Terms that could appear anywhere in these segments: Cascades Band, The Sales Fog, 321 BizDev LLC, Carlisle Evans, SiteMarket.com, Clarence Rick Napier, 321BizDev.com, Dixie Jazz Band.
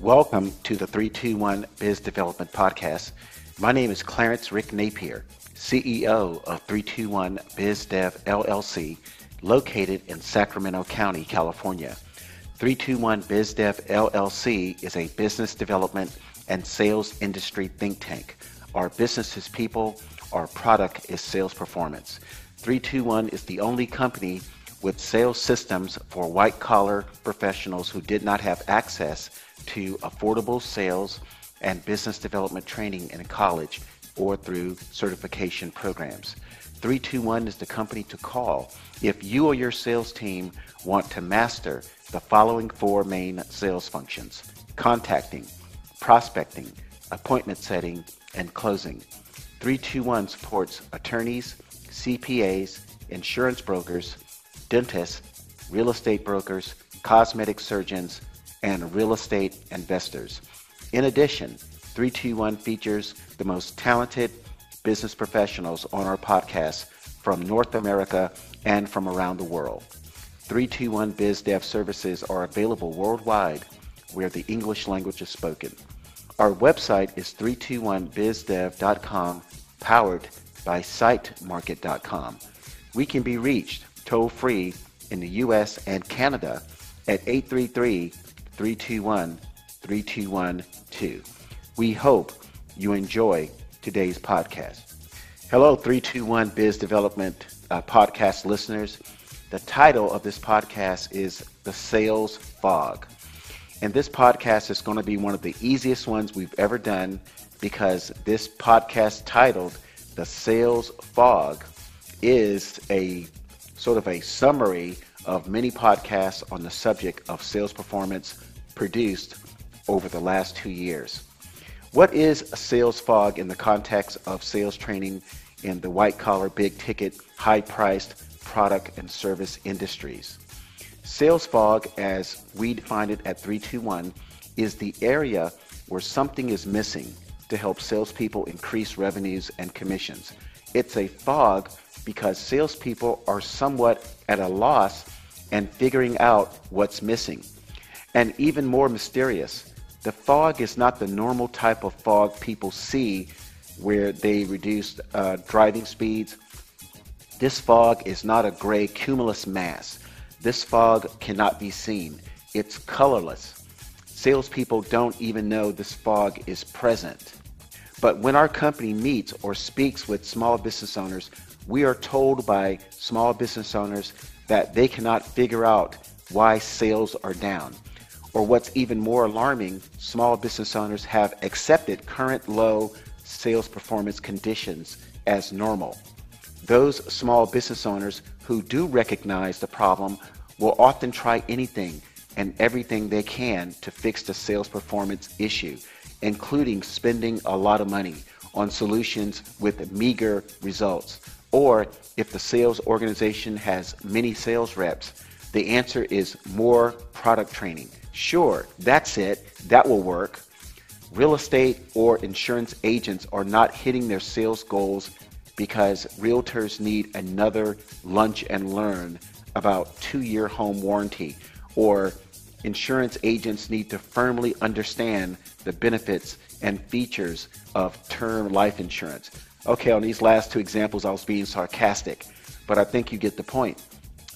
Welcome to the 321 Biz Development Podcast. My name is Clarence Rick Napier, CEO of 321 BizDev LLC, located in Sacramento County, California. 321 BizDev LLC is a business development and sales industry think tank. Our business is people, our product is sales performance. 321 is the only company with sales systems for white-collar professionals who did not have access to affordable sales and business development training in college or through certification programs. 321 is the company to call if you or your sales team want to master the following four main sales functions: contacting, prospecting, appointment setting, and closing. 321 supports attorneys, CPAs, insurance brokers, dentists, real estate brokers, cosmetic surgeons, and real estate investors. In addition, 321 features the most talented business professionals on our podcast from North America and from around the world. 321 BizDev services are available worldwide where the English language is spoken. Our website is 321BizDev.com, powered by SiteMarket.com. We can be reached toll-free in the U.S. and Canada at 833-321-3212. We hope you enjoy today's podcast. Hello, 321 Biz Development podcast listeners. The title of this podcast is The Sales Fog. And this podcast is going to be one of the easiest ones we've ever done because this podcast titled The Sales Fog is a sort of a summary of many podcasts on the subject of sales performance produced over the last 2 years. What is a sales fog in the context of sales training in the white-collar, big-ticket, high-priced product and service industries? Sales fog, as we define it at 321, is the area where something is missing to help salespeople increase revenues and commissions. It's a fog because salespeople are somewhat at a loss and figuring out what's missing. And even more mysterious, the fog is not the normal type of fog people see where they reduced driving speeds. This fog is not a gray cumulus mass. This fog cannot be seen. It's colorless. Salespeople don't even know this fog is present. But when our company meets or speaks with small business owners, we are told by small business owners that they cannot figure out why sales are down. Or what's even more alarming, small business owners have accepted current low sales performance conditions as normal. Those small business owners who do recognize the problem will often try anything and everything they can to fix the sales performance issue, including spending a lot of money on solutions with meager results. Or if the sales organization has many sales reps, the answer is more product training. Sure, that's it. That will work. Real estate or insurance agents are not hitting their sales goals because realtors need another lunch and learn about two-year home warranty, or insurance agents need to firmly understand the benefits and features of term life insurance. Okay, on these last two examples, I was being sarcastic, but I think you get the point.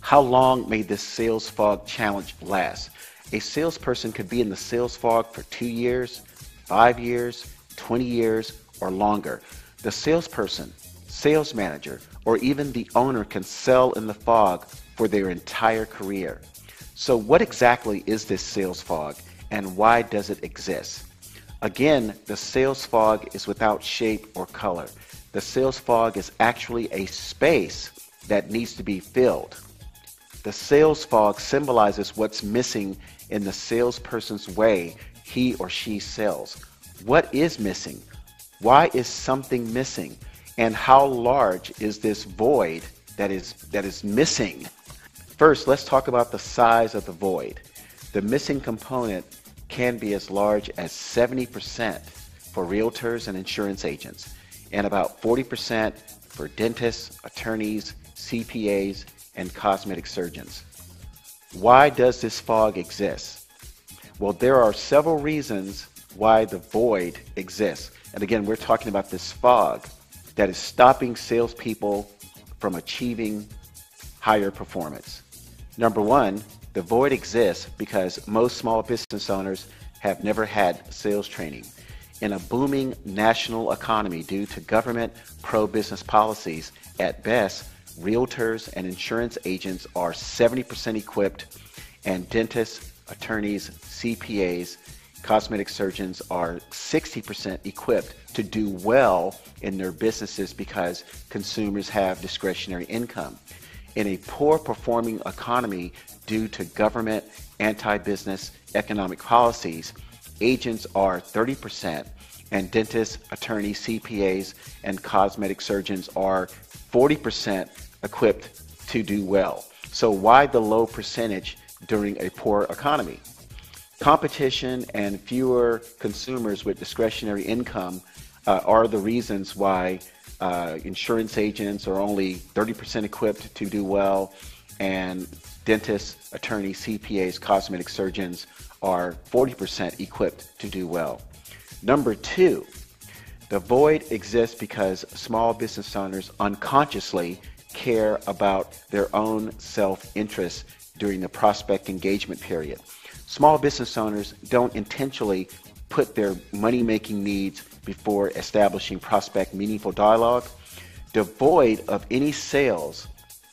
How long may this sales fog challenge last? A salesperson could be in the sales fog for 2 years, 5 years, 20 years, or longer. The salesperson, sales manager, or even the owner can sell in the fog for their entire career. So what exactly is this sales fog, and why does it exist? Again, the sales fog is without shape or color. The sales fog is actually a space that needs to be filled. The sales fog symbolizes what's missing in the salesperson's way he or she sells. What is missing? Why is something missing? And how large is this void that is missing? First, let's talk about the size of the void. The missing component can be as large as 70% for realtors and insurance agents, and about 40% for dentists, attorneys, CPAs, and cosmetic surgeons. Why does this fog exist? Well, there are several reasons why the void exists. And again, we're talking about this fog that is stopping salespeople from achieving higher performance. Number one, the void exists because most small business owners have never had sales training. In a booming national economy due to government pro-business policies, at best, realtors and insurance agents are 70% equipped, and dentists, attorneys, CPAs, cosmetic surgeons are 60% equipped to do well in their businesses because consumers have discretionary income. In a poor performing economy due to government anti-business economic policies, agents are 30%, and dentists, attorneys, CPAs, and cosmetic surgeons are 40% equipped to do well. So why the low percentage during a poor economy? Competition and fewer consumers with discretionary income are the reasons why insurance agents are only 30% equipped to do well, and dentists, attorneys, CPAs, cosmetic surgeons are 40% equipped to do well. Number two, the void exists because small business owners unconsciously care about their own self-interest during the prospect engagement period. Small business owners don't intentionally put their money-making needs before establishing prospect meaningful dialogue. Devoid of any sales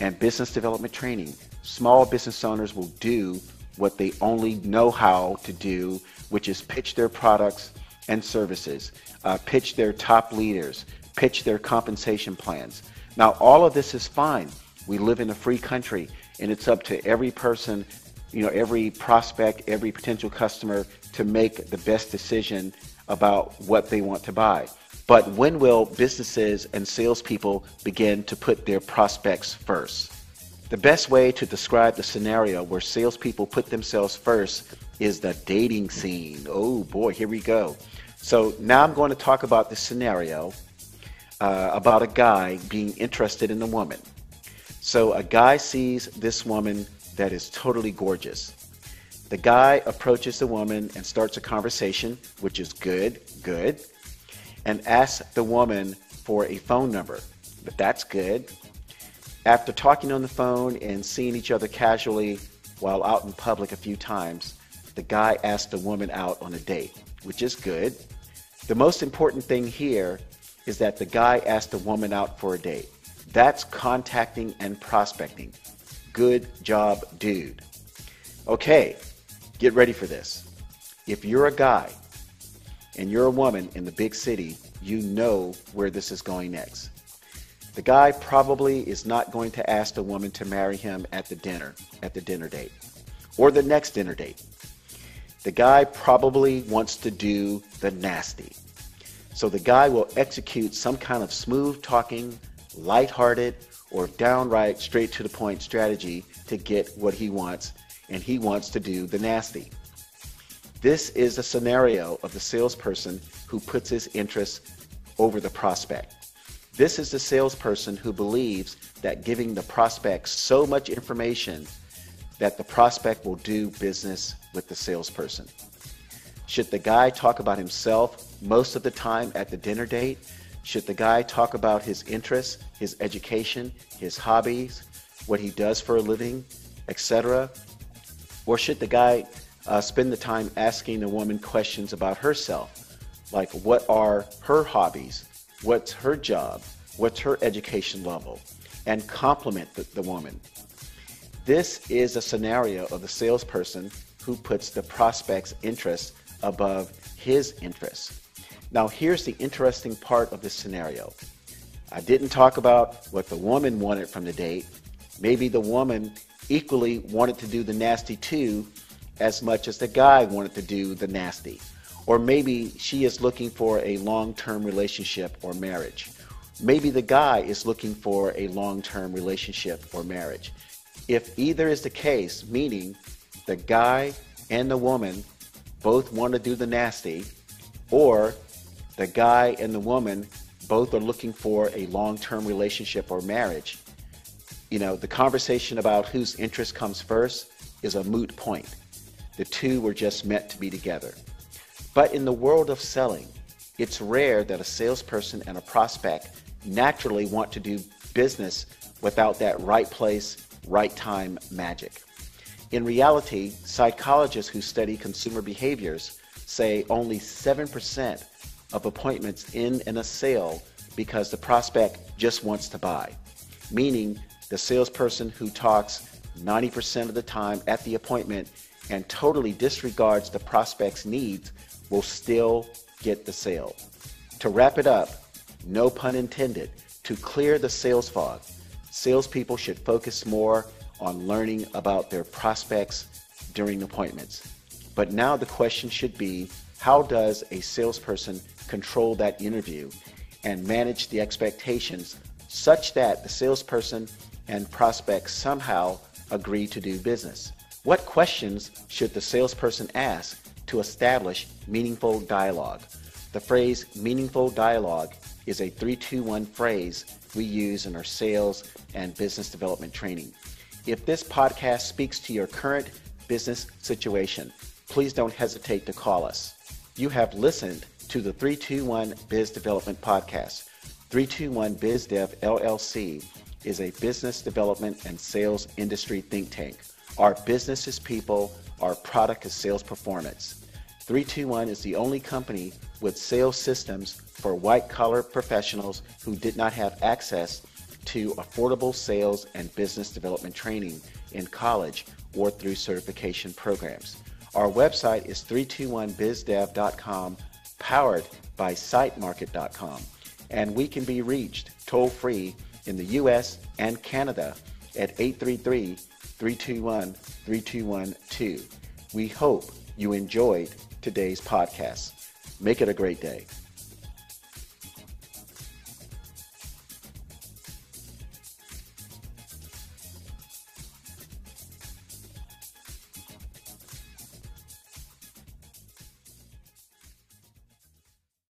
and business development training, small business owners will do what they only know how to do, which is pitch their products and services, pitch their top leaders, pitch their compensation plans. Now, all of this is fine. We live in a free country, and it's up to every person, every prospect, every potential customer to make the best decision about what they want to buy. But when will businesses and salespeople begin to put their prospects first? The best way to describe the scenario where salespeople put themselves first is the dating scene. Oh boy, here we go. So now I'm going to talk about this scenario about a guy being interested in a woman. So a guy sees this woman that is totally gorgeous. The guy approaches the woman and starts a conversation, which is good, and asks the woman for a phone number, but that's good. After talking on the phone and seeing each other casually while out in public a few times, the guy asks the woman out on a date, which is good. The most important thing here is that the guy asked the woman out for a date. That's contacting and prospecting. Good job, dude. Okay, get ready for this. If you're a guy and you're a woman in the big city, you know where this is going next. The guy probably is not going to ask the woman to marry him at the dinner date, or the next dinner date. The guy probably wants to do the nasty. So the guy will execute some kind of smooth talking, lighthearted, or downright straight to the point strategy to get what he wants, and he wants to do the nasty. This is the scenario of the salesperson who puts his interests over the prospect. This is the salesperson who believes that giving the prospect so much information that the prospect will do business with the salesperson. Should the guy talk about himself most of the time at the dinner date? Should the guy talk about his interests, his education, his hobbies, what he does for a living, etc.? Or should the guy spend the time asking the woman questions about herself, like what are her hobbies, what's her job, what's her education level, and compliment the woman? This is a scenario of the salesperson who puts the prospect's interests above his interests. Now, here's the interesting part of this scenario. I didn't talk about what the woman wanted from the date. Maybe the woman equally wanted to do the nasty too, as much as the guy wanted to do the nasty. Or maybe she is looking for a long-term relationship or marriage. Maybe the guy is looking for a long-term relationship or marriage. If either is the case, meaning the guy and the woman both want to do the nasty, or the guy and the woman both are looking for a long-term relationship or marriage, the conversation about whose interest comes first is a moot point. The two were just meant to be together. But in the world of selling, it's rare that a salesperson and a prospect naturally want to do business without that right place, right time magic. In reality, psychologists who study consumer behaviors say only 7% of appointments end in a sale because the prospect just wants to buy, meaning the salesperson who talks 90% of the time at the appointment and totally disregards the prospect's needs will still get the sale. To wrap it up, no pun intended, to clear the sales fog, salespeople should focus more on learning about their prospects during appointments. But now the question should be, how does a salesperson control that interview and manage the expectations such that the salesperson and prospect somehow agree to do business? What questions should the salesperson ask to establish meaningful dialogue? The phrase meaningful dialogue is a 321 phrase we use in our sales and business development training. If this podcast speaks to your current business situation, please don't hesitate to call us. You have listened to the 321 Biz Development Podcast. 321 BizDev LLC is a business development and sales industry think tank. Our business is people, our product is sales performance. 321 is the only company with sales systems for white-collar professionals who did not have access to affordable sales and business development training in college or through certification programs. Our website is 321BizDev.com, powered by SiteMarket.com, and we can be reached toll-free in the U.S. and Canada at 833-321-3212. We hope you enjoyed today's podcast. Make it a great day.